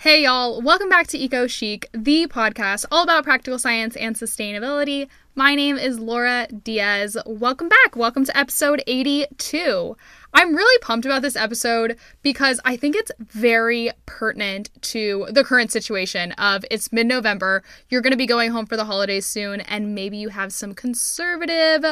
Hey y'all, welcome back to Eco Chic, the podcast all about practical science and sustainability. My name is Laura Diaz. Welcome back. Welcome to episode 82. I'm really pumped about this episode because I think it's very pertinent to the current situation of it's mid-November, you're going to be going home for the holidays soon, and maybe you have some conservative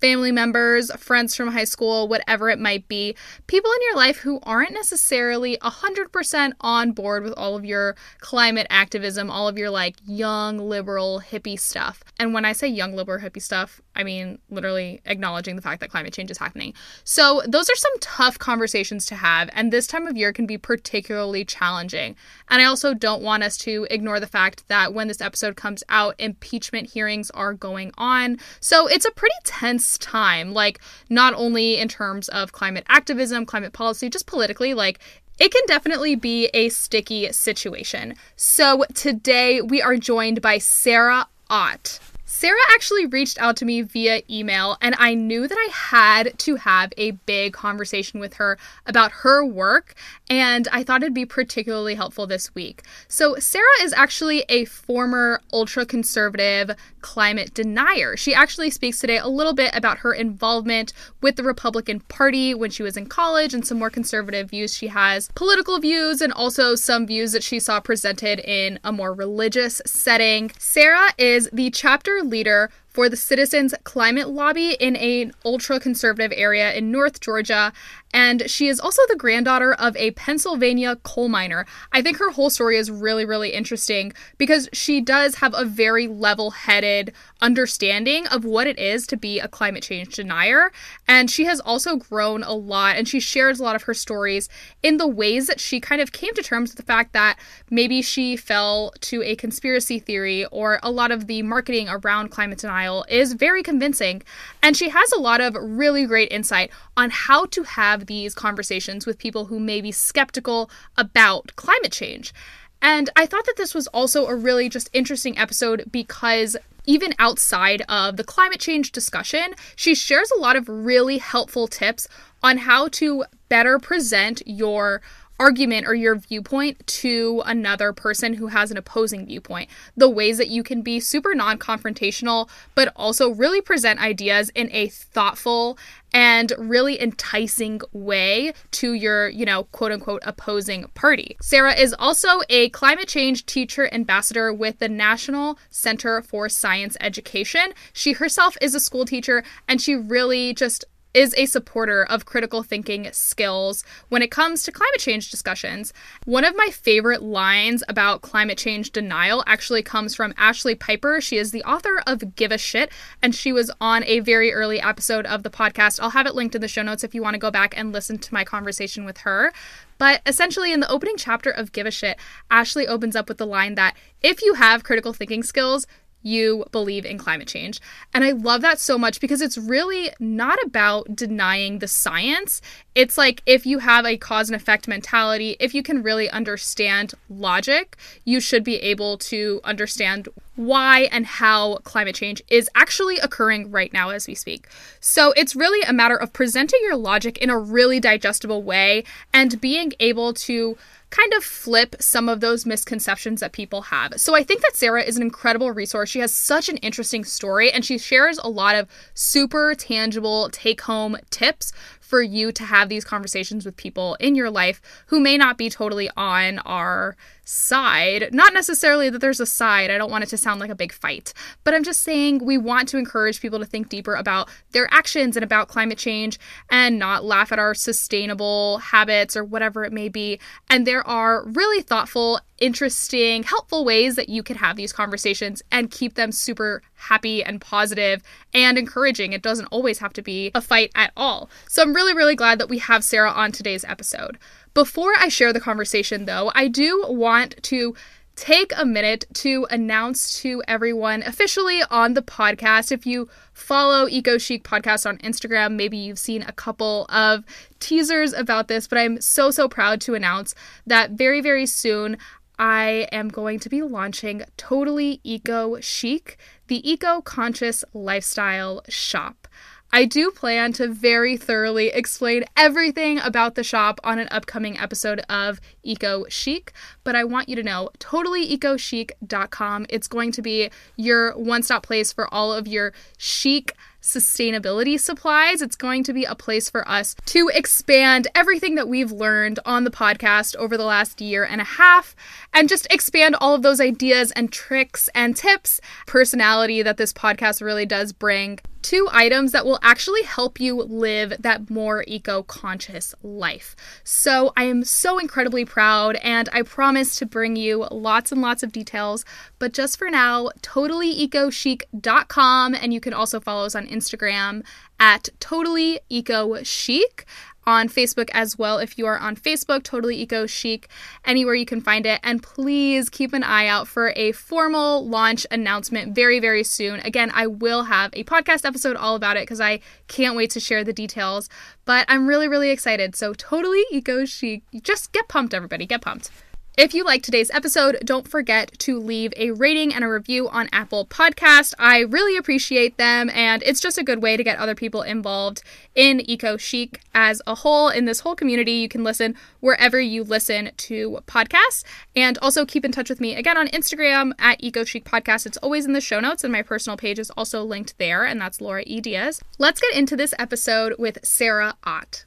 family members, friends from high school, whatever it might be, people in your life who aren't necessarily 100% on board with all of your climate activism, all of your like young liberal hippie stuff. And when I say young liberal hippie stuff, I mean literally acknowledging the fact that climate change is happening. So those are some tough conversations to have, and this time of year can be particularly challenging. And I also don't want us to ignore the fact that when this episode comes out, impeachment hearings are going on. So it's a pretty tense time, like not only in terms of climate activism, climate policy, just politically, like it can definitely be a sticky situation. So today we are joined by Sarah Ott. Sarah actually reached out to me via email, and I knew that I had to have a big conversation with her about her work, and I thought it'd be particularly helpful this week. So Sarah is actually a former ultra-conservative climate denier. She actually speaks today a little bit about her involvement with the Republican Party when she was in college and some more conservative views she has, political views, and also some views that she saw presented in a more religious setting. Sarah is the chapter leader for the Citizens Climate Lobby in an ultra-conservative area in North Georgia, and she is also the granddaughter of a Pennsylvania coal miner. I think her whole story is really, really interesting because she does have a very level-headed understanding of what it is to be a climate change denier, and she has also grown a lot, and she shares a lot of her stories in the ways that she kind of came to terms with the fact that maybe she fell to a conspiracy theory, or a lot of the marketing around climate denial is very convincing, and she has a lot of really great insight on how to have these conversations with people who may be skeptical about climate change. And I thought that this was also a really just interesting episode because even outside of the climate change discussion, she shares a lot of really helpful tips on how to better present your argument or your viewpoint to another person who has an opposing viewpoint. The ways that you can be super non-confrontational, but also really present ideas in a thoughtful and really enticing way to your, quote-unquote opposing party. Sarah is also a climate change teacher ambassador with the National Center for Science Education. She herself is a school teacher, and she really just is a supporter of critical thinking skills when it comes to climate change discussions. One of my favorite lines about climate change denial actually comes from Ashley Piper. She is the author of Give a Shit, and she was on a very early episode of the podcast. I'll have it linked in the show notes if you want to go back and listen to my conversation with her. But essentially, in the opening chapter of Give a Shit, Ashley opens up with the line that if you have critical thinking skills, you believe in climate change. And I love that so much because it's really not about denying the science. It's like if you have a cause and effect mentality, if you can really understand logic, you should be able to understand why and how climate change is actually occurring right now as we speak. So it's really a matter of presenting your logic in a really digestible way and being able to kind of flip some of those misconceptions that people have. So I think that Sarah is an incredible resource. She has such an interesting story, and she shares a lot of super tangible take-home tips for you to have these conversations with people in your life who may not be totally on our side. Not necessarily that there's a side. I don't want it to sound like a big fight, but I'm just saying we want to encourage people to think deeper about their actions and about climate change and not laugh at our sustainable habits or whatever it may be. And there are really thoughtful interesting, helpful ways that you can have these conversations and keep them super happy and positive and encouraging. It doesn't always have to be a fight at all. So I'm really, really glad that we have Sarah on today's episode. Before I share the conversation, though, I do want to take a minute to announce to everyone officially on the podcast. If you follow Eco Chic Podcast on Instagram, maybe you've seen a couple of teasers about this, but I'm so proud to announce that very, very soon I am going to be launching Totally Eco Chic, the eco-conscious lifestyle shop. I do plan to very thoroughly explain everything about the shop on an upcoming episode of Eco Chic, but I want you to know totalyecochic.com. It's going to be your one-stop place for all of your chic sustainability supplies. It's going to be a place for us to expand everything that we've learned on the podcast over the last year and a half and just expand all of those ideas and tricks and tips, personality that this podcast really does bring to items that will actually help you live that more eco-conscious life. So I am so incredibly proud and I promise to bring you lots and lots of details, but just for now, totalyecochic.com, and you can also follow us on Instagram at Totally Eco Chic, on Facebook as well. If you are on Facebook, Totally Eco Chic, anywhere you can find it. And please keep an eye out for a formal launch announcement very, very soon. Again, I will have a podcast episode all about it because I can't wait to share the details, but I'm really, really excited. So Totally Eco Chic, just get pumped, everybody, get pumped. If you like today's episode, don't forget to leave a rating and a review on Apple Podcast. I really appreciate them, and it's just a good way to get other people involved in Eco Chic as a whole. In this whole community, you can listen wherever you listen to podcasts, and also keep in touch with me again on Instagram at Eco Chic Podcast. It's always in the show notes, and my personal page is also linked there, and that's Laura E. Diaz. Let's get into this episode with Sarah Ott.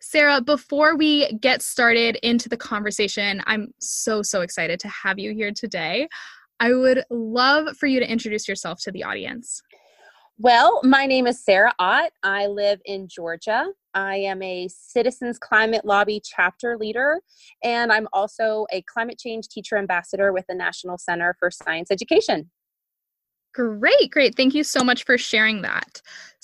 Sarah, before we get started into the conversation, I'm so excited to have you here today. I would love for you to introduce yourself to the audience. Well, my name is Sarah Ott. I live in Georgia. I am a Citizens Climate Lobby chapter leader, and I'm also a climate change teacher ambassador with the National Center for Science Education. Great. Thank you so much for sharing that.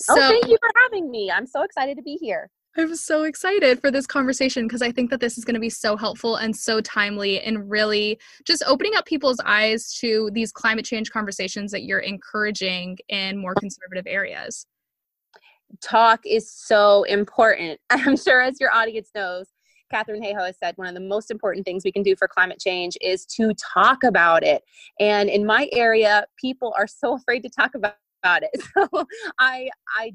Thank you for having me. I'm so excited to be here. I'm so excited for this conversation because I think that this is going to be so helpful and so timely and really just opening up people's eyes to these climate change conversations that you're encouraging in more conservative areas. Talk is so important. I'm sure, as your audience knows, Catherine Hayhoe has said one of the most important things we can do for climate change is to talk about it. And in my area, people are so afraid to talk about it. So I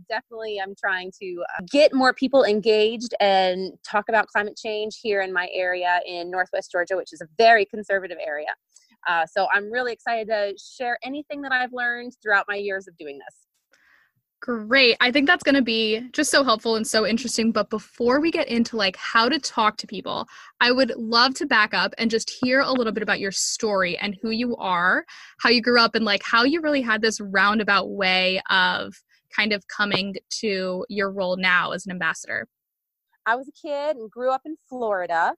definitely am trying to get more people engaged and talk about climate change here in my area in Northwest Georgia, which is a very conservative area. So I'm really excited to share anything that I've learned throughout my years of doing this. Great. I think that's going to be just so helpful and so interesting. But before we get into like how to talk to people, I would love to back up and just hear a little bit about your story and who you are, how you grew up, and like how you really had this roundabout way of kind of coming to your role now as an ambassador. I was a kid and grew up in Florida.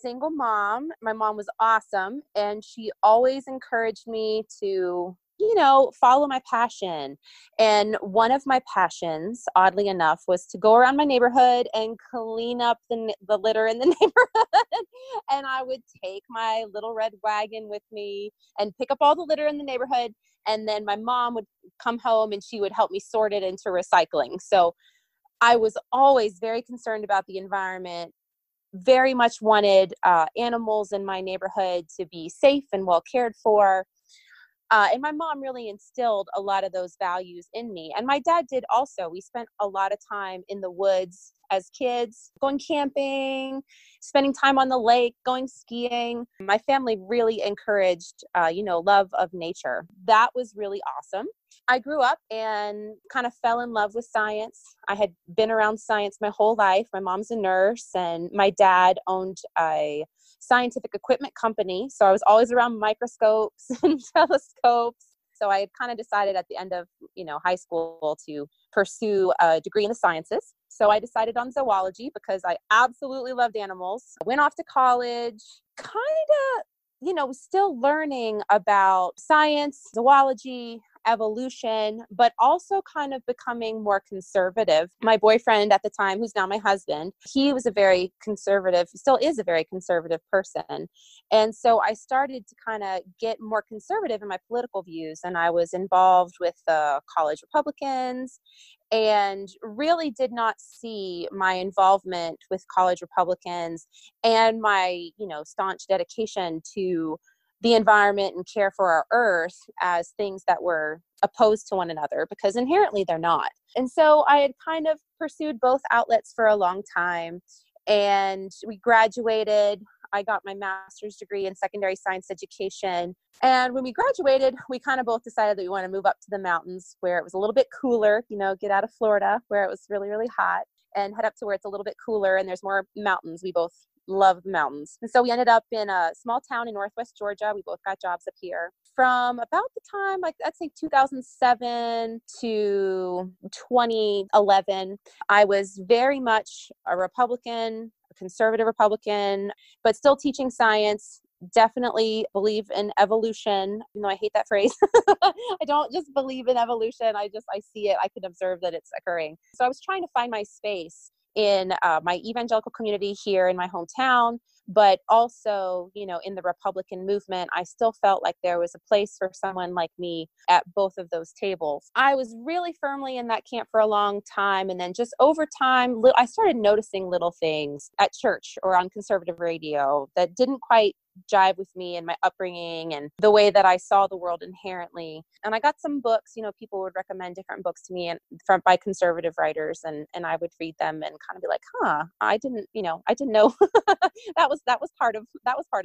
Single mom. My mom was awesome. And she always encouraged me to follow my passion. And one of my passions, oddly enough, was to go around my neighborhood and clean up the litter in the neighborhood. And I would take my little red wagon with me and pick up all the litter in the neighborhood. And then my mom would come home and she would help me sort it into recycling. So I was always very concerned about the environment, very much wanted animals in my neighborhood to be safe and well cared for. And my mom really instilled a lot of those values in me. And my dad did also. We spent a lot of time in the woods as kids, going camping, spending time on the lake, going skiing. My family really encouraged, love of nature. That was really awesome. I grew up and kind of fell in love with science. I had been around science my whole life. My mom's a nurse and my dad owned a scientific equipment company. So I was always around microscopes and telescopes. So I had kind of decided at the end of, high school to pursue a degree in the sciences. So I decided on zoology because I absolutely loved animals. I went off to college, kind of, was still learning about science, zoology, evolution, but also kind of becoming more conservative. My boyfriend at the time, who's now my husband, he was a very conservative, still is a very conservative person. And so I started to kind of get more conservative in my political views. And I was involved with the college Republicans and really did not see my involvement with college Republicans and my, staunch dedication to the environment and care for our earth as things that were opposed to one another, because inherently they're not. And so I had kind of pursued both outlets for a long time, and we graduated. I got my master's degree in secondary science education. And when we graduated, we kind of both decided that we want to move up to the mountains where it was a little bit cooler, get out of Florida where it was really, really hot and head up to where it's a little bit cooler and there's more mountains. We both love mountains. And so we ended up in a small town in Northwest Georgia. We both got jobs up here. From about the time, I'd say 2007 to 2011, I was very much a Republican, a conservative Republican, but still teaching science. Definitely believe in evolution, even though I hate that phrase. I don't just believe in evolution. I see it. I can observe that it's occurring. So I was trying to find my space in my evangelical community here in my hometown, but also, in the Republican movement, I still felt like there was a place for someone like me at both of those tables. I was really firmly in that camp for a long time. And then just over time, I started noticing little things at church or on conservative radio that didn't quite jive with me and my upbringing and the way that I saw the world inherently. And I got some books, people would recommend different books to me and by conservative writers, and I would read them and kind of be like, I didn't know that was part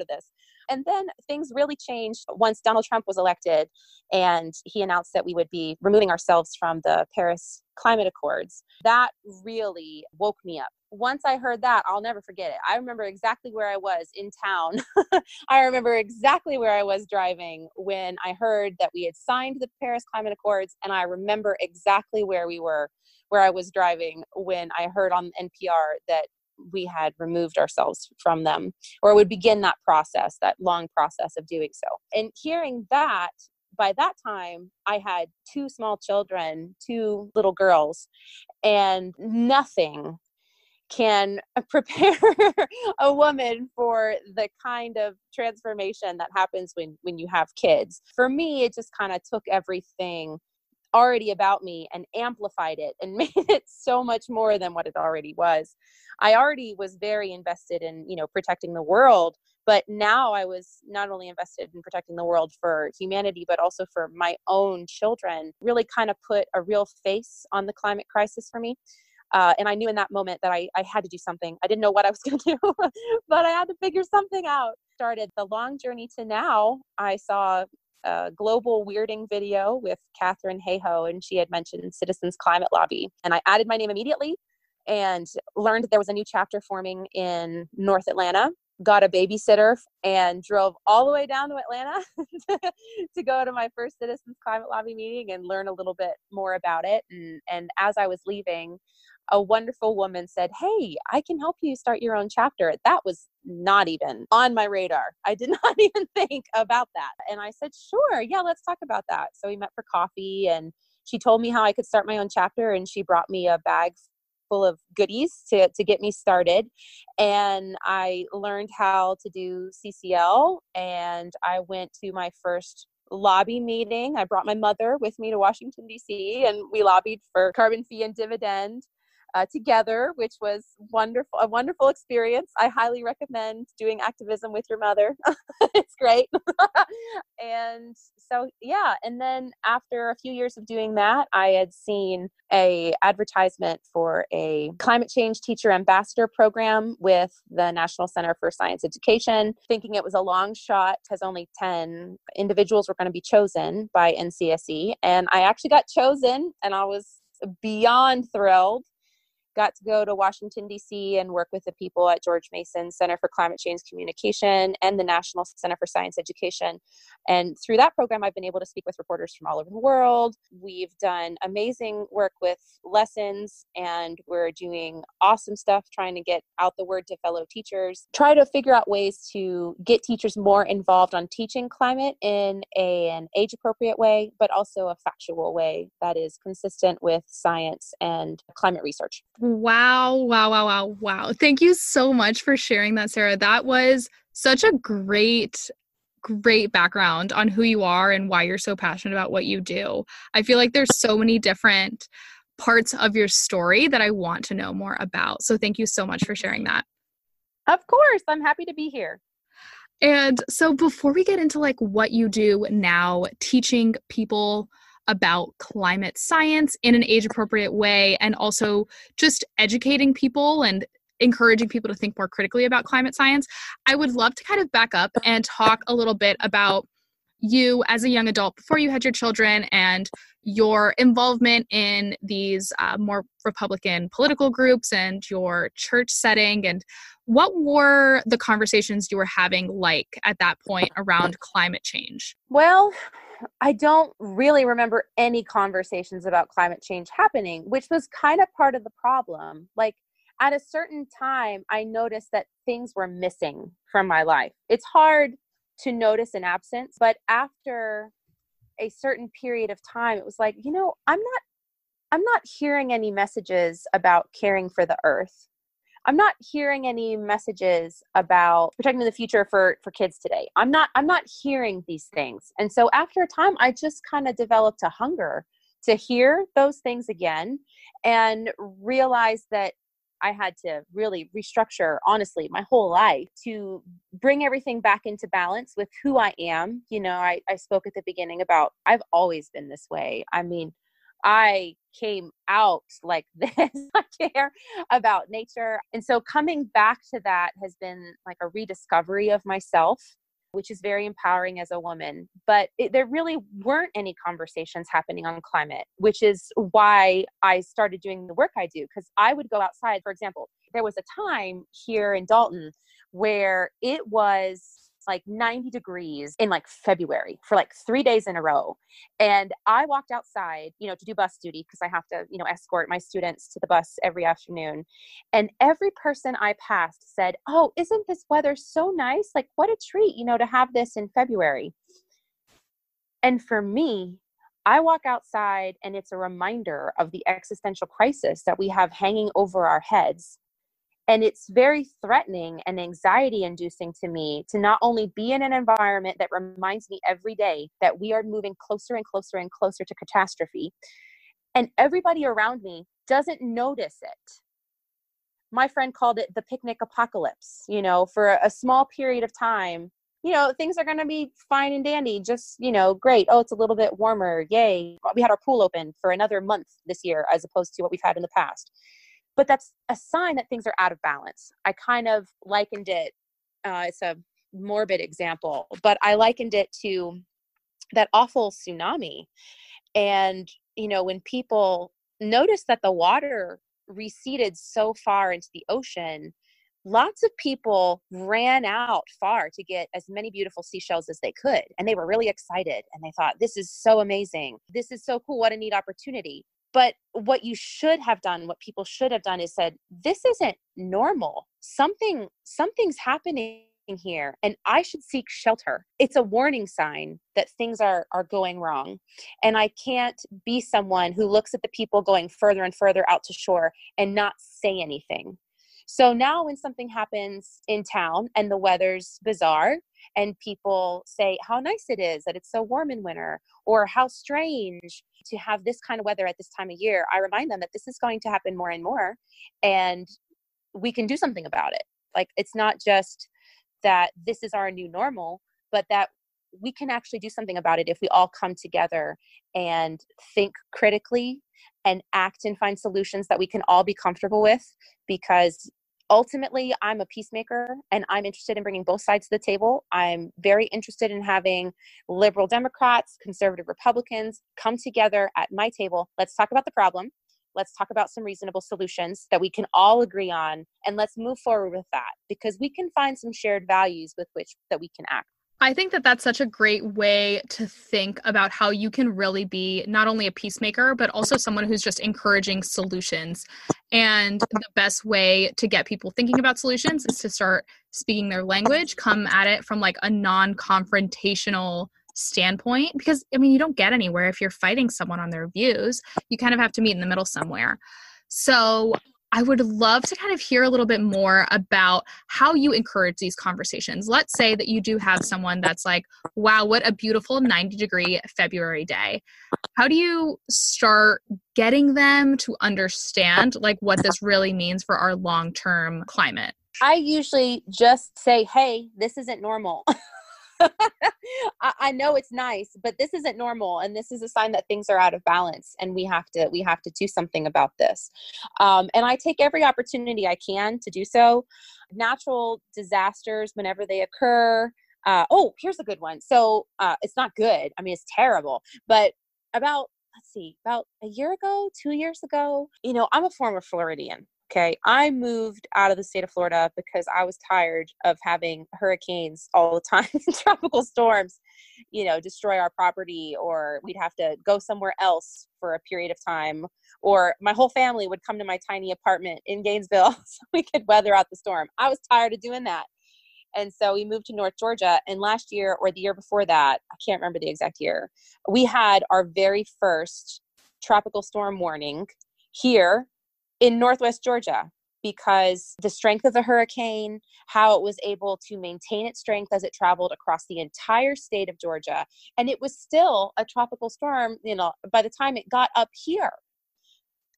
of this. And then things really changed once Donald Trump was elected and he announced that we would be removing ourselves from the Paris Climate Accords. That really woke me up. Once I heard that, I'll never forget it. I remember exactly where I was in town. I remember exactly where I was driving when I heard that we had signed the Paris Climate Accords. And I remember exactly where we were, where I was driving when I heard on NPR that we had removed ourselves from them, or would begin that process, that long process of doing so. And hearing that, by that time, I had two small children, two little girls, and nothing can prepare a woman for the kind of transformation that happens when you have kids. For me, it just kind of took everything already about me and amplified it and made it so much more than what it already was. I already was very invested in, protecting the world, but now I was not only invested in protecting the world for humanity, but also for my own children. Really kind of put a real face on the climate crisis for me. And I knew in that moment that I had to do something. I didn't know what I was going to do, but I had to figure something out. Started the long journey to now. I saw a global weirding video with Catherine Hayhoe, and she had mentioned Citizens Climate Lobby. And I added my name immediately and learned that there was a new chapter forming in North Atlanta. Got a babysitter and drove all the way down to Atlanta to go to my first Citizens Climate Lobby meeting and learn a little bit more about it. And as I was leaving, a wonderful woman said, "Hey, I can help you start your own chapter." That was not even on my radar. I did not even think about that. And I said, "Sure, yeah, let's talk about that." So we met for coffee and she told me how I could start my own chapter, and she brought me a bag full of goodies to get me started. And I learned how to do CCL, and I went to my first lobby meeting. I brought my mother with me to Washington, D.C., and we lobbied for carbon fee and dividend together, which was wonderful, a wonderful experience. I highly recommend doing activism with your mother. It's great. And so, yeah. And then after a few years of doing that, I had seen an advertisement for a climate change teacher ambassador program with the National Center for Science Education, thinking it was a long shot because only 10 individuals were going to be chosen by NCSE. And I actually got chosen, and I was beyond thrilled. got to go to Washington, D.C. and work with the people at George Mason Center for Climate Change Communication and the National Center for Science Education. And through that program, I've been able to speak with reporters from all over the world. We've done amazing work with lessons, and we're doing awesome stuff trying to get out the word to fellow teachers, try to figure out ways to get teachers more involved on teaching climate in an age-appropriate way, but also a factual way that is consistent with science and climate research. Wow. Thank you so much for sharing that, Sarah. That was such a great background on who you are and why you're so passionate about what you do. I feel like there's so many different parts of your story that I want to know more about. So thank you so much for sharing that. Of course, I'm happy to be here. And so before we get into like what you do now, teaching people about climate science in an age-appropriate way, and also just educating people and encouraging people to think more critically about climate science, I would love to kind of back up and talk a little bit about you as a young adult before you had your children and your involvement in these more Republican political groups and your church setting. And what were the conversations you were having like at that point around climate change? Well, I don't really remember any conversations about climate change happening, which was kind of part of the problem. Like, at a certain time, I noticed that things were missing from my life. It's hard to notice an absence, but after a certain period of time, it was like, you know, I'm not hearing any messages about caring for the earth. I'm not hearing any messages about protecting the future for kids today. I'm not hearing these things. And so after a time, I just kind of developed a hunger to hear those things again and realized that I had to really restructure, honestly, my whole life to bring everything back into balance with who I am. You know, I spoke at the beginning about, I've always been this way. I mean, I came out like this. I care about nature. And so coming back to that has been like a rediscovery of myself, which is very empowering as a woman. But there really weren't any conversations happening on climate, which is why I started doing the work I do, because I would go outside. For example, there was a time here in Dalton where it was like 90 degrees in like February for like 3 days in a row. And I walked outside, you know, to do bus duty because I have to, you know, escort my students to the bus every afternoon. And every person I passed said, "Oh, isn't this weather so nice? Like, what a treat, you know, to have this in February." And for me, I walk outside and it's a reminder of the existential crisis that we have hanging over our heads. And it's very threatening and anxiety-inducing to me to not only be in an environment that reminds me every day that we are moving closer and closer and closer to catastrophe, and everybody around me doesn't notice it. My friend called it the picnic apocalypse. You know, for a small period of time, you know, things are going to be fine and dandy, just, you know, great. Oh, it's a little bit warmer. Yay. We had our pool open for another month this year as opposed to what we've had in the past. But that's a sign that things are out of balance. I kind of likened it, it's a morbid example, but I likened it to that awful tsunami. And, you know, when people noticed that the water receded so far into the ocean, lots of people ran out far to get as many beautiful seashells as they could. And they were really excited. And they thought, this is so amazing. This is so cool. What a neat opportunity. But what you should have done, what people should have done is said, this isn't normal. Something's happening here and I should seek shelter. It's a warning sign that things are going wrong. And I can't be someone who looks at the people going further and further out to shore and not say anything. So now when something happens in town and the weather's bizarre and people say how nice it is that it's so warm in winter, or how strange to have this kind of weather at this time of year, I remind them that this is going to happen more and more and we can do something about it. Like, it's not just that this is our new normal, but that we can actually do something about it if we all come together and think critically and act and find solutions that we can all be comfortable with, because ultimately I'm a peacemaker and I'm interested in bringing both sides to the table. I'm very interested in having liberal Democrats, conservative Republicans come together at my table. Let's talk about the problem. Let's talk about some reasonable solutions that we can all agree on, and let's move forward with that, because we can find some shared values with which that we can act. I think that that's such a great way to think about how you can really be not only a peacemaker, but also someone who's just encouraging solutions. And the best way to get people thinking about solutions is to start speaking their language, come at it from like a non-confrontational standpoint, because I mean, you don't get anywhere if you're fighting someone on their views. You kind of have to meet in the middle somewhere. So I would love to kind of hear a little bit more about how you encourage these conversations. Let's say that you do have someone that's like, wow, what a beautiful 90-degree February day. How do you start getting them to understand like what this really means for our long-term climate? I usually just say, hey, this isn't normal. I know it's nice, but this isn't normal. And this is a sign that things are out of balance and we have to do something about this. And I take every opportunity I can to do so. Natural disasters, whenever they occur. Oh, here's a good one. So it's not good. I mean, it's terrible, but about a year ago, 2 years ago, you know, I'm a former Floridian. Okay. I moved out of the state of Florida because I was tired of having hurricanes all the time, tropical storms, you know, destroy our property, or we'd have to go somewhere else for a period of time, or my whole family would come to my tiny apartment in Gainesville so we could weather out the storm. I was tired of doing that. And so we moved to North Georgia, and last year or the year before that, I can't remember the exact year, we had our very first tropical storm warning here in Northwest Georgia, because the strength of the hurricane, how it was able to maintain its strength as it traveled across the entire state of Georgia. And it was still a tropical storm, you know, by the time it got up here.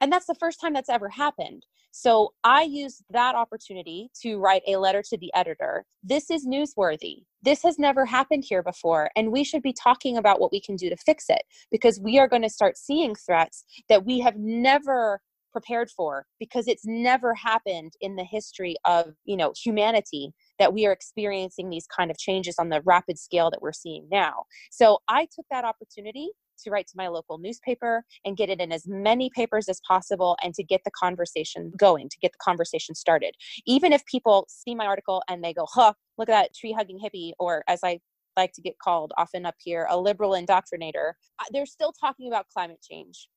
And that's the first time that's ever happened. So I used that opportunity to write a letter to the editor. This is newsworthy. This has never happened here before. And we should be talking about what we can do to fix it, because we are going to start seeing threats that we have never prepared for, because it's never happened in the history of, you know, humanity that we are experiencing these kind of changes on the rapid scale that we're seeing now. So I took that opportunity to write to my local newspaper and get it in as many papers as possible, and to get the conversation going, to get the conversation started. Even if people see my article and they go, huh, look at that tree-hugging hippie, or as I like to get called often up here, a liberal indoctrinator, they're still talking about climate change.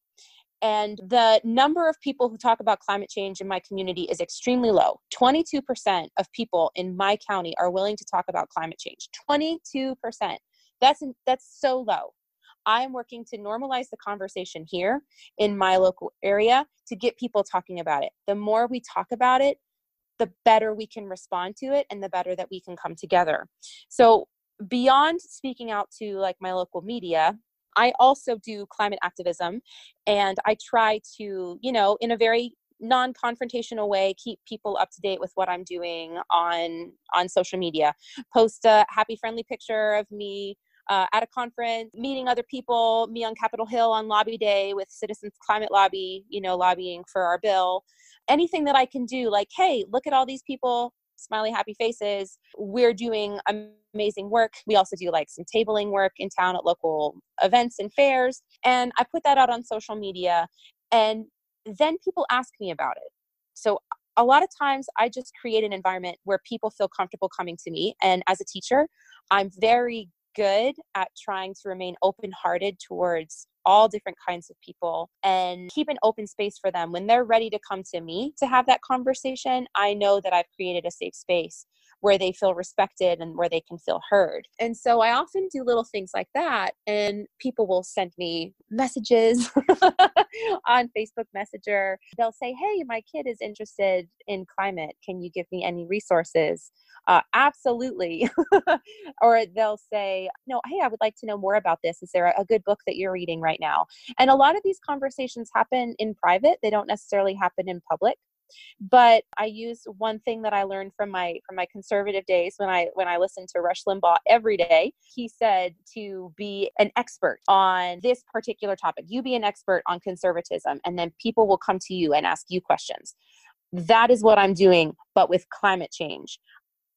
And the number of people who talk about climate change in my community is extremely low. 22% of people in my county are willing to talk about climate change. 22%. That's so low. I'm working to normalize the conversation here in my local area to get people talking about it. The more we talk about it, the better we can respond to it and the better that we can come together. So beyond speaking out to like my local media, I also do climate activism, and I try to, you know, in a very non-confrontational way, keep people up to date with what I'm doing on social media, post a happy, friendly picture of me at a conference, meeting other people, me on Capitol Hill on lobby day with Citizens Climate Lobby, you know, lobbying for our bill, anything that I can do, like, hey, look at all these people, smiley, happy faces. We're doing amazing work. We also do like some tabling work in town at local events and fairs. And I put that out on social media, and then people ask me about it. So a lot of times I just create an environment where people feel comfortable coming to me. And as a teacher, I'm very good at trying to remain open-hearted towards all different kinds of people and keep an open space for them. When they're ready to come to me to have that conversation, I know that I've created a safe space where they feel respected and where they can feel heard. And so I often do little things like that, and people will send me messages on Facebook Messenger. They'll say, hey, my kid is interested in climate. Can you give me any resources? Absolutely. Or they'll say, no, hey, I would like to know more about this. Is there a good book that you're reading right now? And a lot of these conversations happen in private. They don't necessarily happen in public. But I use one thing that I learned from my conservative days when I listened to Rush Limbaugh every day. He said to be an expert on this particular topic. You be an expert on conservatism, and then people will come to you and ask you questions. That is what I'm doing, but with climate change.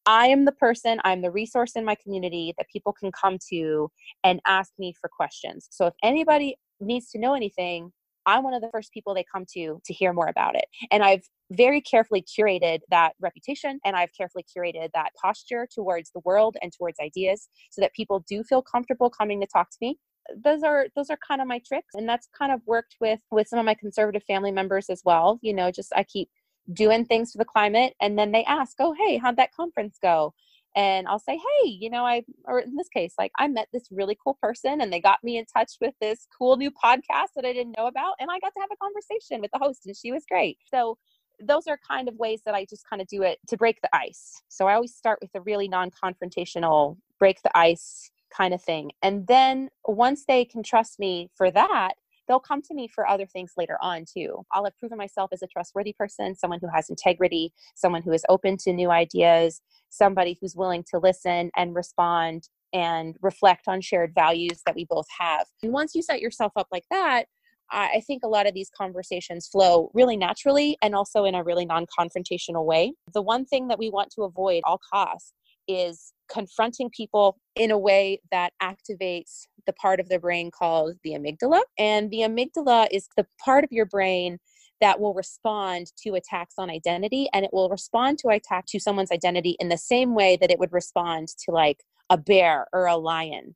I am the person, I'm the resource in my community that people can come to and ask me for questions. So if anybody needs to know anything, I'm one of the first people they come to hear more about it. And I've very carefully curated that reputation, and I've carefully curated that posture towards the world and towards ideas so that people do feel comfortable coming to talk to me. Those are kind of my tricks. And that's kind of worked with some of my conservative family members as well. You know, just I keep doing things for the climate, and then they ask, oh, hey, how'd that conference go? And I'll say, hey, you know, or in this case, like I met this really cool person and they got me in touch with this cool new podcast that I didn't know about. And I got to have a conversation with the host and she was great. So those are kind of ways that I just kind of do it to break the ice. So I always start with a really non-confrontational, break the ice kind of thing. And then once they can trust me for that, they'll come to me for other things later on too. I'll have proven myself as a trustworthy person, someone who has integrity, someone who is open to new ideas, somebody who's willing to listen and respond and reflect on shared values that we both have. And once you set yourself up like that, I think a lot of these conversations flow really naturally and also in a really non-confrontational way. The one thing that we want to avoid at all costs is confronting people in a way that activates the part of the brain called the amygdala. And the amygdala is the part of your brain that will respond to attacks on identity, and it will respond to attack to someone's identity in the same way that it would respond to like a bear or a lion.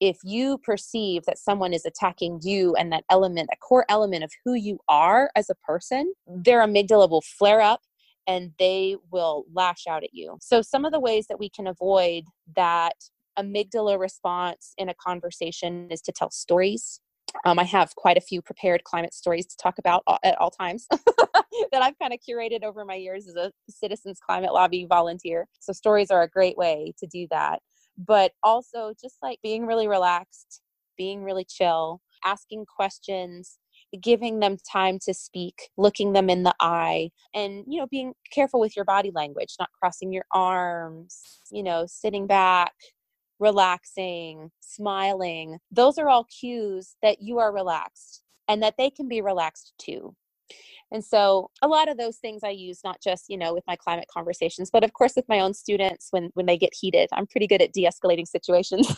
If you perceive that someone is attacking you and that element, that core element of who you are as a person, their amygdala will flare up and they will lash out at you. So some of the ways that we can avoid that amygdala response in a conversation is to tell stories. I have quite a few prepared climate stories to talk about at all times that I've kind of curated over my years as a Citizens Climate Lobby volunteer. So stories are a great way to do that. But also just like being really relaxed, being really chill, asking questions, giving them time to speak, looking them in the eye, and, you know, being careful with your body language, not crossing your arms, you know, sitting back, relaxing, smiling. Those are all cues that you are relaxed and that they can be relaxed too. And so a lot of those things I use, not just, you know, with my climate conversations, but of course with my own students when they get heated. I'm pretty good at de-escalating situations.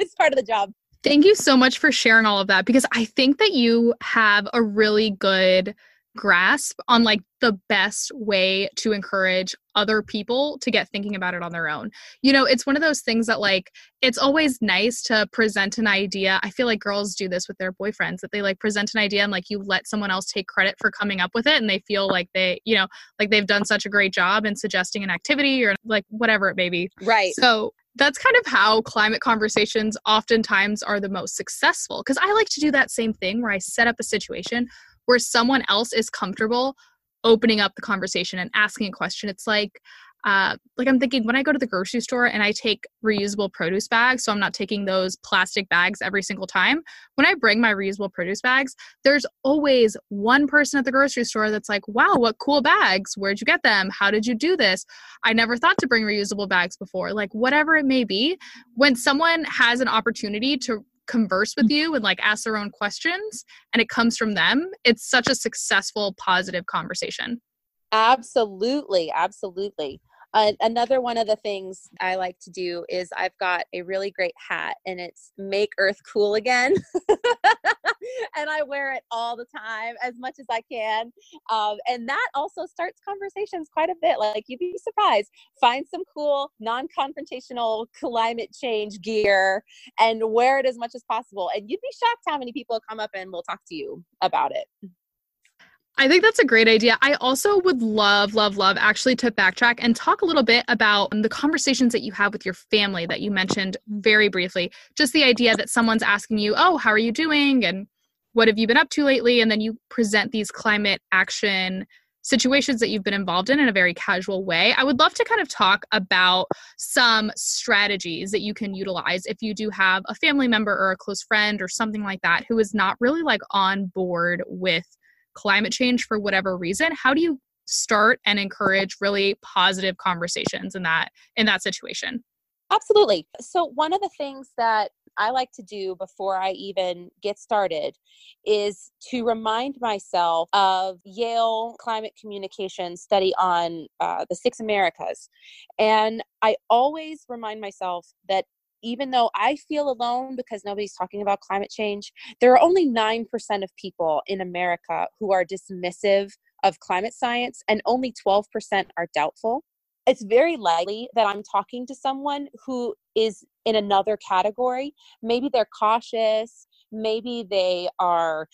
It's part of the job. Thank you so much for sharing all of that, because I think that you have a really good grasp on like the best way to encourage other people to get thinking about it on their own. You know, it's one of those things that like, it's always nice to present an idea. I feel like girls do this with their boyfriends, that they like present an idea and like you let someone else take credit for coming up with it. And they feel like they, you know, like they've done such a great job in suggesting an activity or like whatever it may be. Right. So that's kind of how climate conversations oftentimes are the most successful. Because I like to do that same thing where I set up a situation where someone else is comfortable opening up the conversation and asking a question. It's like I'm thinking when I go to the grocery store and I take reusable produce bags, so I'm not taking those plastic bags every single time. When I bring my reusable produce bags, there's always one person at the grocery store that's like, wow, what cool bags. Where'd you get them? How did you do this? I never thought to bring reusable bags before. Like whatever it may be, when someone has an opportunity to converse with you and like ask their own questions and it comes from them, it's such a successful, positive conversation. Absolutely. Absolutely. Another one of the things I like to do is I've got a really great hat and it's Make Earth Cool Again. And I wear it all the time as much as I can. And that also starts conversations quite a bit. Like you'd be surprised. Find some cool non-confrontational climate change gear and wear it as much as possible. And you'd be shocked how many people come up and will talk to you about it. I think that's a great idea. I also would love actually to backtrack and talk a little bit about the conversations that you have with your family that you mentioned very briefly. Just the idea that someone's asking you, oh, how are you doing? And what have you been up to lately? And then you present these climate action situations that you've been involved in a very casual way. I would love to kind of talk about some strategies that you can utilize if you do have a family member or a close friend or something like that who is not really like on board with climate change for whatever reason. How do you start and encourage really positive conversations in that situation? Absolutely. So one of the things that I like to do before I even get started is to remind myself of Yale Climate Communication study on the Six Americas. And I always remind myself that even though I feel alone because nobody's talking about climate change, there are only 9% of people in America who are dismissive of climate science, and only 12% are doubtful. It's very likely that I'm talking to someone who is in another category. Maybe they're cautious. Maybe they are,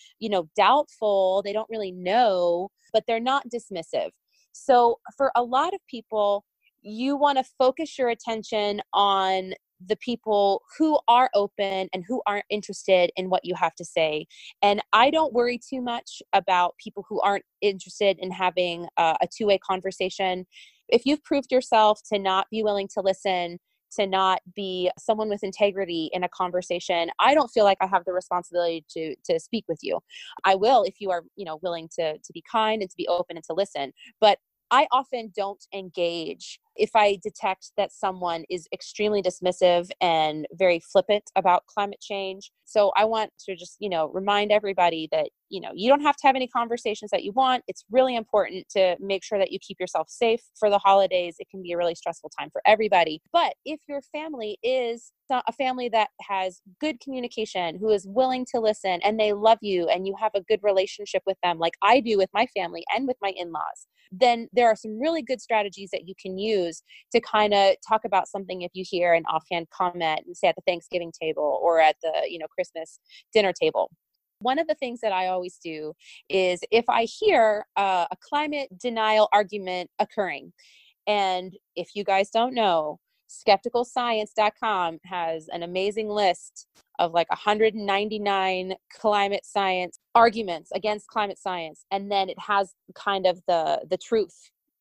doubtful. They don't really know, but they're not dismissive. So for a lot of people, you want to focus your attention on the people who are open and who aren't interested in what you have to say. And I don't worry too much about people who aren't interested in having a two-way conversation. If you've proved yourself to not be willing to listen, to not be someone with integrity in a conversation, I don't feel like I have the responsibility to speak with you. I will if you are, willing to be kind and to be open and to listen. But I often don't engage if I detect that someone is extremely dismissive and very flippant about climate change. So I want to just, remind everybody that, you don't have to have any conversations that you want. It's really important to make sure that you keep yourself safe for the holidays. It can be a really stressful time for everybody. But if your family is a family that has good communication, who is willing to listen, and they love you, and you have a good relationship with them, like I do with my family and with my in-laws, then there are some really good strategies that you can use to kind of talk about something if you hear an offhand comment, and say at the Thanksgiving table or at the, Christmas dinner table. One of the things that I always do is if I hear a climate denial argument occurring, and if you guys don't know, skepticalscience.com has an amazing list of like 199 climate science arguments against climate science. And then it has kind of the truth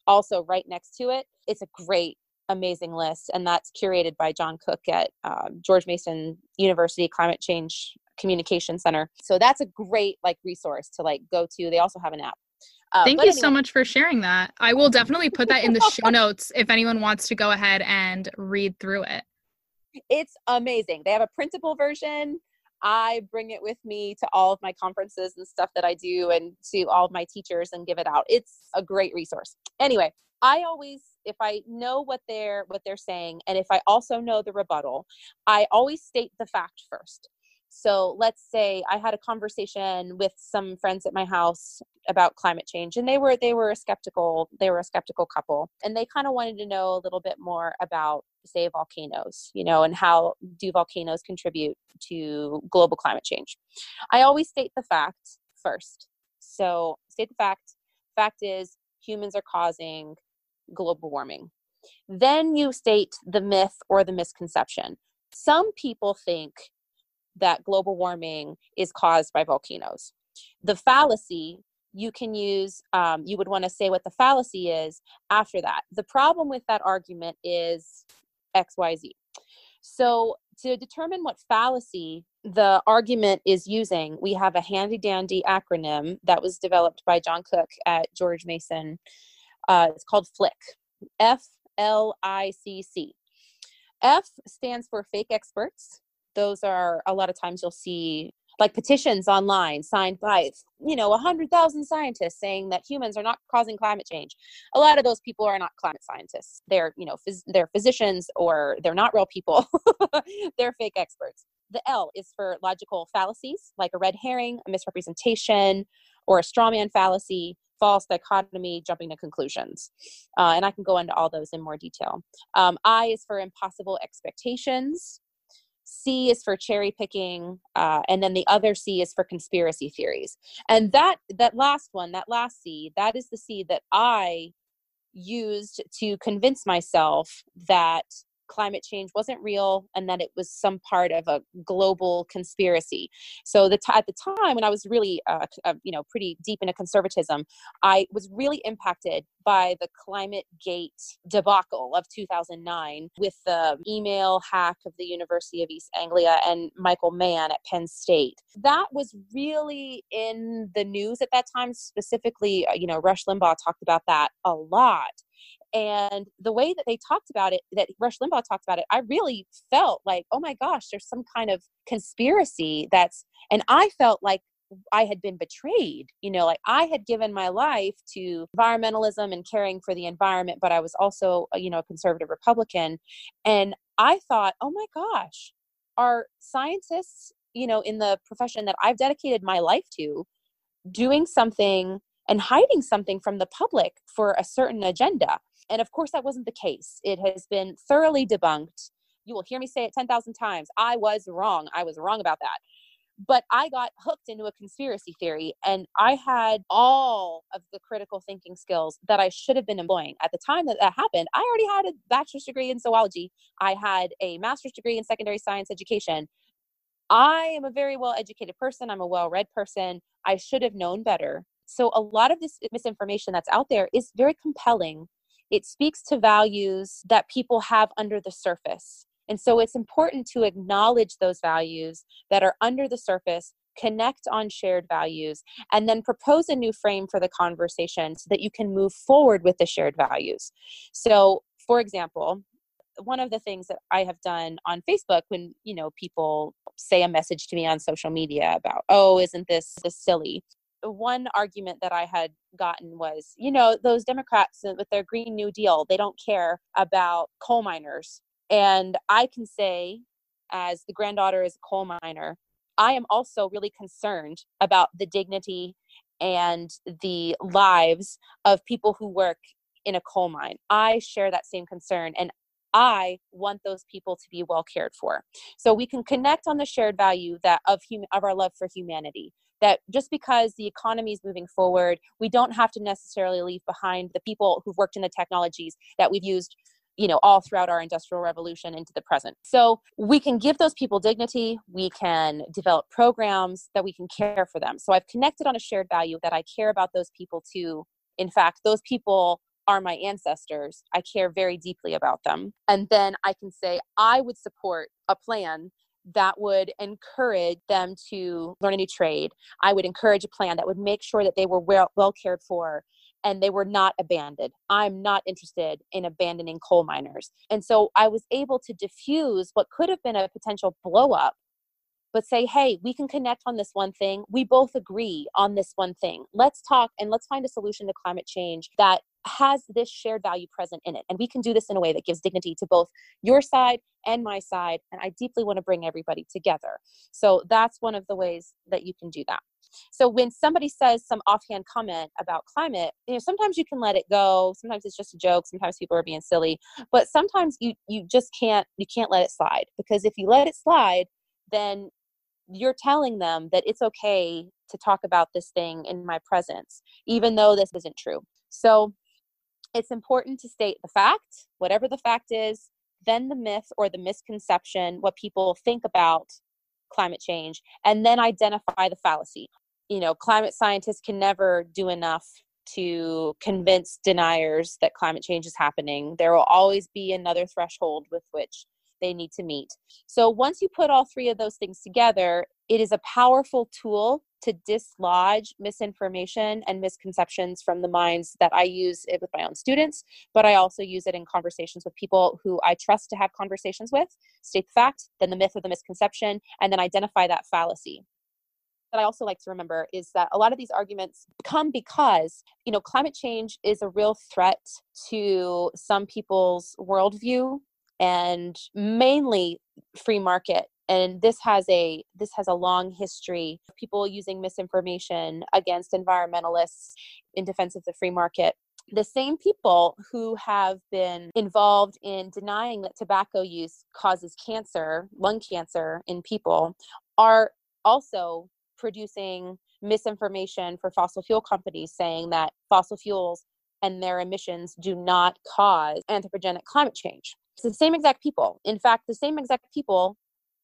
also right next to it. It's a great, amazing list. And that's curated by John Cook at George Mason University Climate Change Communication Center. So that's a great resource to go to. They also have an app. Thank you so much for sharing that. I will definitely put that in the show notes if anyone wants to go ahead and read through it. It's amazing. They have a printable version. I bring it with me to all of my conferences and stuff that I do and to all of my teachers and give it out. It's a great resource. Anyway, I always, if I know what they're saying, and if I also know the rebuttal, I always state the fact first. So let's say I had a conversation with some friends at my house about climate change, and they were a skeptical couple, and they kind of wanted to know a little bit more about, say, volcanoes, and how do volcanoes contribute to global climate change? I always state the fact first. So state the fact. Fact is humans are causing global warming. Then you state the myth or the misconception. Some people think that global warming is caused by volcanoes. The fallacy, you can use, you would want to say what the fallacy is after that. The problem with that argument is XYZ. So to determine what fallacy the argument is using, we have a handy-dandy acronym that was developed by John Cook at George Mason. It's called FLICC, F-L-I-C-C. F stands for fake experts. Those are, a lot of times you'll see petitions online signed by, 100,000 scientists saying that humans are not causing climate change. A lot of those people are not climate scientists. They're, they're physicians, or they're not real people. They're fake experts. The L is for logical fallacies, like a red herring, a misrepresentation, or a straw man fallacy, false dichotomy, jumping to conclusions. And I can go into all those in more detail. I is for impossible expectations. C is for cherry picking, and then the other C is for conspiracy theories. And that last one, that last C, that is the C that I used to convince myself that climate change wasn't real and that it was some part of a global conspiracy. So at the time when I was really, pretty deep into conservatism, I was really impacted by the climategate debacle of 2009 with the email hack of the University of East Anglia and Michael Mann at Penn State. That was really in the news at that time. Specifically, Rush Limbaugh talked about that a lot. And the way that they talked about it, that Rush Limbaugh talked about it, I really felt like, oh my gosh, there's some kind of conspiracy and I felt like I had been betrayed. You know, like I had given my life to environmentalism and caring for the environment, but I was also, you know, a conservative Republican. And I thought, oh my gosh, are scientists, you know, in the profession that I've dedicated my life to, doing something and hiding something from the public for a certain agenda? And of course, that wasn't the case. It has been thoroughly debunked. You will hear me say it 10,000 times. I was wrong. I was wrong about that. But I got hooked into a conspiracy theory, and I had all of the critical thinking skills that I should have been employing. At the time that that happened, I already had a bachelor's degree in zoology. I had a master's degree in secondary science education. I am a very well-educated person. I'm a well-read person. I should have known better. So a lot of this misinformation that's out there is very compelling. It speaks to values that people have under the surface. And so it's important to acknowledge those values that are under the surface, connect on shared values, and then propose a new frame for the conversation so that you can move forward with the shared values. So, for example, one of the things that I have done on Facebook when, you know, people say a message to me on social media about, oh, isn't this silly? One argument that I had gotten was, you know, those Democrats with their Green New Deal, they don't care about coal miners. And I can say, as the granddaughter is a coal miner, I am also really concerned about the dignity and the lives of people who work in a coal mine. I share that same concern, and I want those people to be well cared for. So we can connect on the shared value that of our love for humanity, that just because the economy is moving forward, we don't have to necessarily leave behind the people who've worked in the technologies that we've used, you know, all throughout our industrial revolution into the present. So we can give those people dignity. We can develop programs that we can care for them. So I've connected on a shared value that I care about those people too. In fact, those people are my ancestors. I care very deeply about them. And then I can say, I would support a plan that would encourage them to learn a new trade. I would encourage a plan that would make sure that they were well cared for and they were not abandoned. I'm not interested in abandoning coal miners. And so I was able to diffuse what could have been a potential blow up, but say, hey, we can connect on this one thing. We both agree on this one thing. Let's talk and let's find a solution to climate change that has this shared value present in it. And we can do this in a way that gives dignity to both your side and my side. And I deeply want to bring everybody together. So that's one of the ways that you can do that. So when somebody says some offhand comment about climate, you know, sometimes you can let it go. Sometimes it's just a joke. Sometimes people are being silly, but sometimes you just can't let it slide, because if you let it slide, then you're telling them that it's okay to talk about this thing in my presence, even though this isn't true. So it's important to state the fact, whatever the fact is, then the myth or the misconception, what people think about climate change, and then identify the fallacy. You know, climate scientists can never do enough to convince deniers that climate change is happening. There will always be another threshold with which they need to meet. So once you put all three of those things together, it is a powerful tool to dislodge misinformation and misconceptions from the minds that I use it with my own students, but I also use it in conversations with people who I trust to have conversations with. State the fact, then the myth or the misconception, and then identify that fallacy. That I also like to remember is that a lot of these arguments come because, you know, climate change is a real threat to some people's worldview and mainly free market. And this has a long history of people using misinformation against environmentalists in defense of the free market. The same people who have been involved in denying that tobacco use causes cancer, lung cancer in people, are also producing misinformation for fossil fuel companies saying that fossil fuels and their emissions do not cause anthropogenic climate change. It's the same exact people. In fact, the same exact people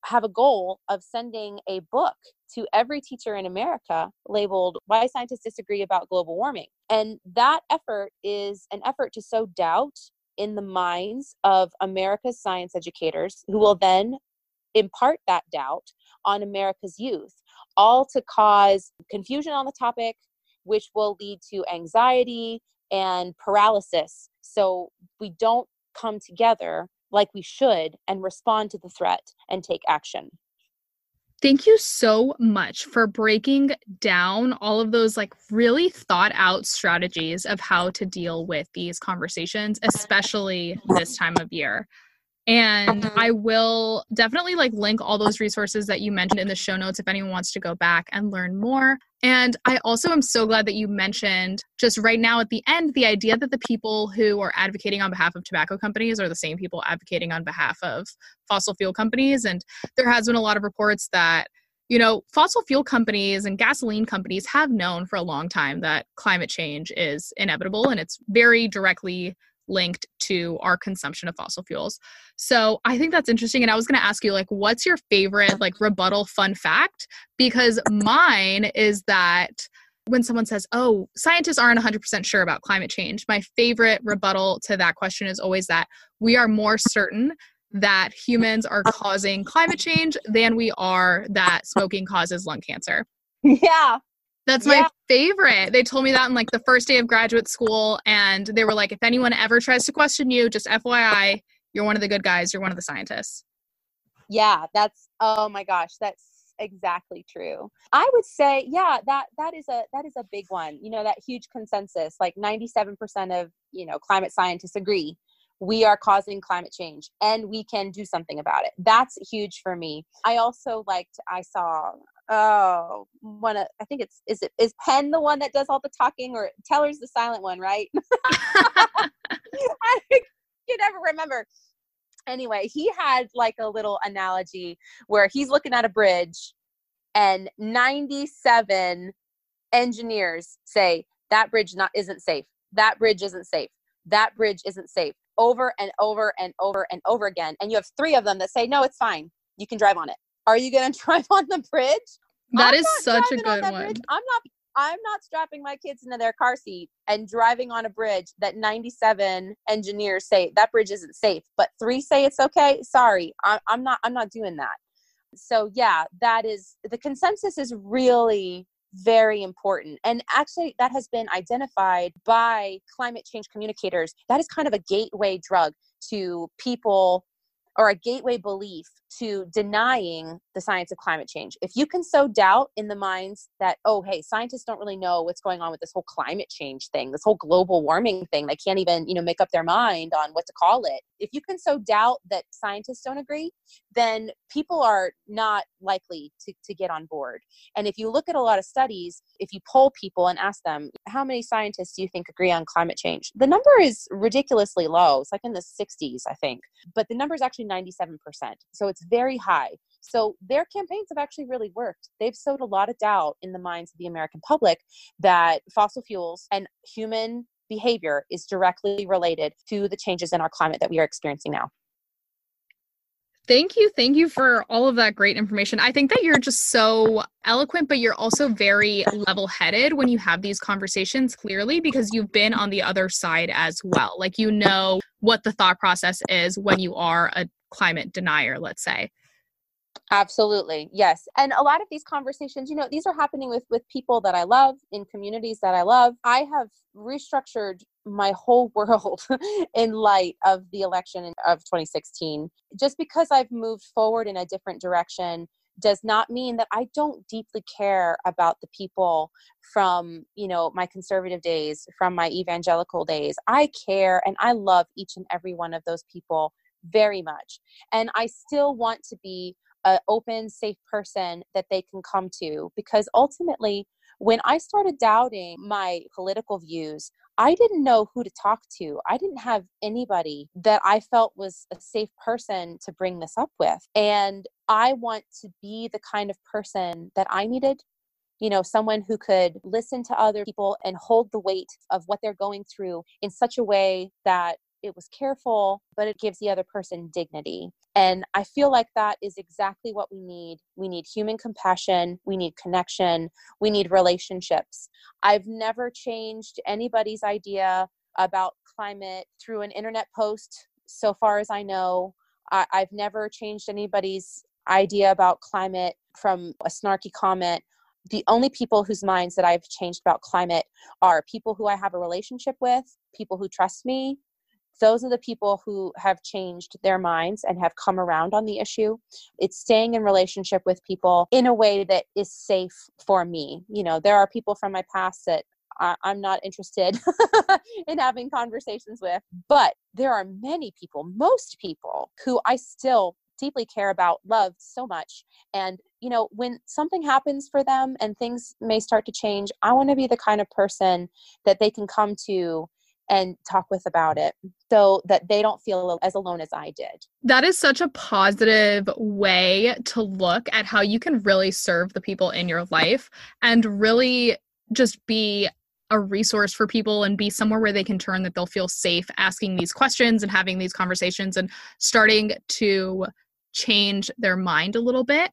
have a goal of sending a book to every teacher in America labeled Why Scientists Disagree About Global Warming. And that effort is an effort to sow doubt in the minds of America's science educators, who will then impart that doubt on America's youth, all to cause confusion on the topic, which will lead to anxiety and paralysis. So we don't come together like we should and respond to the threat and take action. Thank you so much for breaking down all of those like really thought out strategies of how to deal with these conversations, especially this time of year. And I will definitely like link all those resources that you mentioned in the show notes if anyone wants to go back and learn more. And I also am so glad that you mentioned just right now at the end, the idea that the people who are advocating on behalf of tobacco companies are the same people advocating on behalf of fossil fuel companies. And there has been a lot of reports that, you know, fossil fuel companies and gasoline companies have known for a long time that climate change is inevitable and it's very directly linked to our consumption of fossil fuels. So I think that's interesting. And I was going to ask you, like, what's your favorite, like, rebuttal fun fact? Because mine is that when someone says, oh, scientists aren't 100% sure about climate change, my favorite rebuttal to that question is always that we are more certain that humans are causing climate change than we are that smoking causes lung cancer. Yeah. That's my favorite. They told me that in like the first day of graduate school. And they were like, if anyone ever tries to question you, just FYI, you're one of the good guys. You're one of the scientists. Yeah, that's, oh my gosh, that's exactly true. I would say, yeah, that is a big one. You know, that huge consensus, like 97% of, you know, climate scientists agree we are causing climate change and we can do something about it. That's huge for me. I also liked, I saw, is Penn the one that does all the talking, or Teller's the silent one, right? I can never remember. Anyway, he had like a little analogy where he's looking at a bridge and 97 engineers say that bridge isn't safe. That bridge isn't safe. That bridge isn't safe, over and over and over and over again. And you have 3 of them that say, no, it's fine. You can drive on it. Are you going to drive on the bridge? That is such a good one. I'm not strapping my kids into their car seat and driving on a bridge that 97 engineers say that bridge isn't safe, but 3 say it's okay. Sorry. I'm not doing that. So yeah, that is, the consensus is really very important. And actually that has been identified by climate change communicators. That is kind of a gateway drug to people, or a gateway belief to denying the science of climate change. If you can sow doubt in the minds that, oh, hey, scientists don't really know what's going on with this whole climate change thing, this whole global warming thing, they can't even, you know, make up their mind on what to call it. If you can sow doubt that scientists don't agree, then people are not likely to get on board. And if you look at a lot of studies, if you poll people and ask them, how many scientists do you think agree on climate change? The number is ridiculously low. It's like in the 60s, I think. But the number is actually 97%. So it's very high. So their campaigns have actually really worked. They've sowed a lot of doubt in the minds of the American public that fossil fuels and human behavior is directly related to the changes in our climate that we are experiencing now. Thank you. Thank you for all of that great information. I think that you're just so eloquent, but you're also very level-headed when you have these conversations, clearly, because you've been on the other side as well. Like, you know what the thought process is when you are a climate denier, let's say. Absolutely. Yes. And a lot of these conversations, you know, these are happening with people that I love, in communities that I love. I have restructured my whole world in light of the election of 2016. Just because I've moved forward in a different direction does not mean that I don't deeply care about the people from, you know, my conservative days, from my evangelical days. I care and I love each and every one of those people very much. And I still want to be an open, safe person that they can come to, because ultimately, when I started doubting my political views, I didn't know who to talk to. I didn't have anybody that I felt was a safe person to bring this up with. And I want to be the kind of person that I needed, you know, someone who could listen to other people and hold the weight of what they're going through in such a way that it was careful, but it gives the other person dignity. And I feel like that is exactly what we need. We need human compassion. We need connection. We need relationships. I've never changed anybody's idea about climate through an internet post, so far as I know. I've never changed anybody's idea about climate from a snarky comment. The only people whose minds that I've changed about climate are people who I have a relationship with, people who trust me, Those are the people who have changed their minds and have come around on the issue. It's staying in relationship with people in a way that is safe for me. You know, there are people from my past that I'm not interested in having conversations with, but there are many people, most people, who I still deeply care about, love so much. And, you know, when something happens for them and things may start to change, I want to be the kind of person that they can come to and talk with about it so that they don't feel as alone as I did. That is such a positive way to look at how you can really serve the people in your life and really just be a resource for people and be somewhere where they can turn that they'll feel safe asking these questions and having these conversations and starting to change their mind a little bit.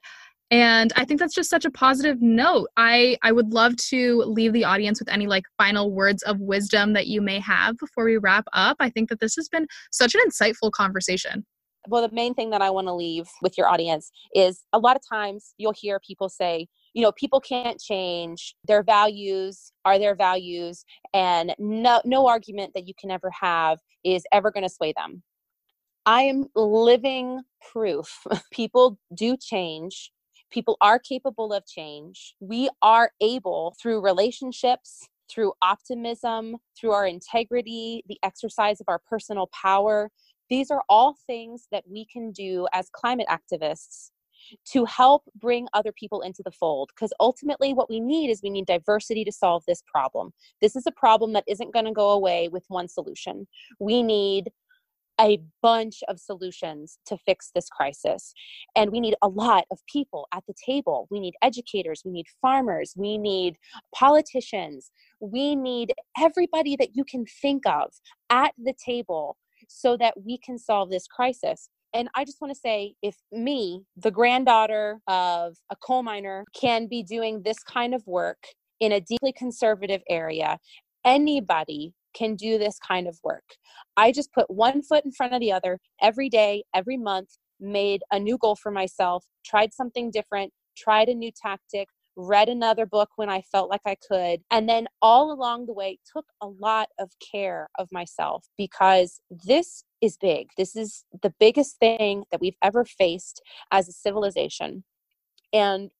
And I think that's just such a positive note. I would love to leave the audience with any final words of wisdom that you may have before we wrap up. I think that this has been such an insightful conversation. Well, the main thing that I want to leave with your audience is a lot of times you'll hear people say, you know, people can't change. Their values are their values, and no argument that you can ever have is ever going to sway them. I am living proof. People do change. People are capable of change. We are able, through relationships, through optimism, through our integrity, the exercise of our personal power. These are all things that we can do as climate activists to help bring other people into the fold. Because ultimately what we need diversity to solve this problem. This is a problem that isn't going to go away with one solution. We need a bunch of solutions to fix this crisis. And we need a lot of people at the table. We need educators, we need farmers, we need politicians, we need everybody that you can think of at the table so that we can solve this crisis. And I just want to say, if me, the granddaughter of a coal miner, can be doing this kind of work in a deeply conservative area, anybody can do this kind of work. I just put one foot in front of the other every day, every month, made a new goal for myself, tried something different, tried a new tactic, read another book when I felt like I could. And then all along the way, took a lot of care of myself, because this is big. This is the biggest thing that we've ever faced as a civilization. And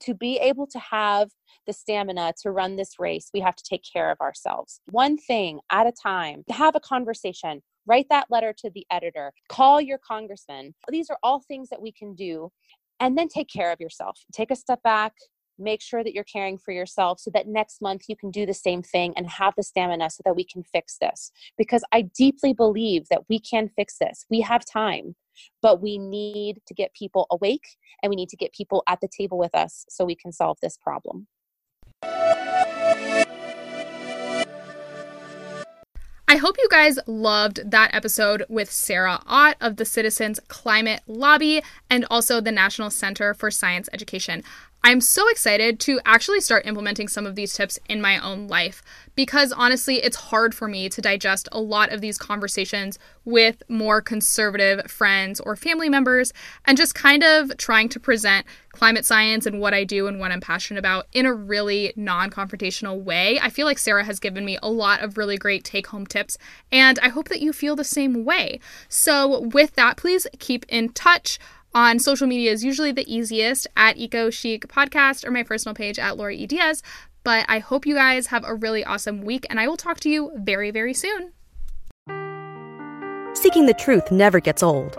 to be able to have the stamina to run this race, we have to take care of ourselves. One thing at a time, have a conversation, write that letter to the editor, call your congressman. These are all things that we can do. And then take care of yourself. Take a step back, make sure that you're caring for yourself so that next month you can do the same thing and have the stamina so that we can fix this. Because I deeply believe that we can fix this. We have time. But we need to get people awake, and we need to get people at the table with us so we can solve this problem. I hope you guys loved that episode with Sarah Ott of the Citizens Climate Lobby and also the National Center for Science Education. I'm so excited to actually start implementing some of these tips in my own life, because honestly, it's hard for me to digest a lot of these conversations with more conservative friends or family members, and just kind of trying to present climate science and what I do and what I'm passionate about in a really non-confrontational way. I feel like Sarah has given me a lot of really great take-home tips, and I hope that you feel the same way. So with that, please keep in touch. On social media is usually the easiest, at Eco Chic Podcast, or my personal page at Laura E. Diaz. But I hope you guys have a really awesome week, and I will talk to you very, very soon. Seeking the truth never gets old.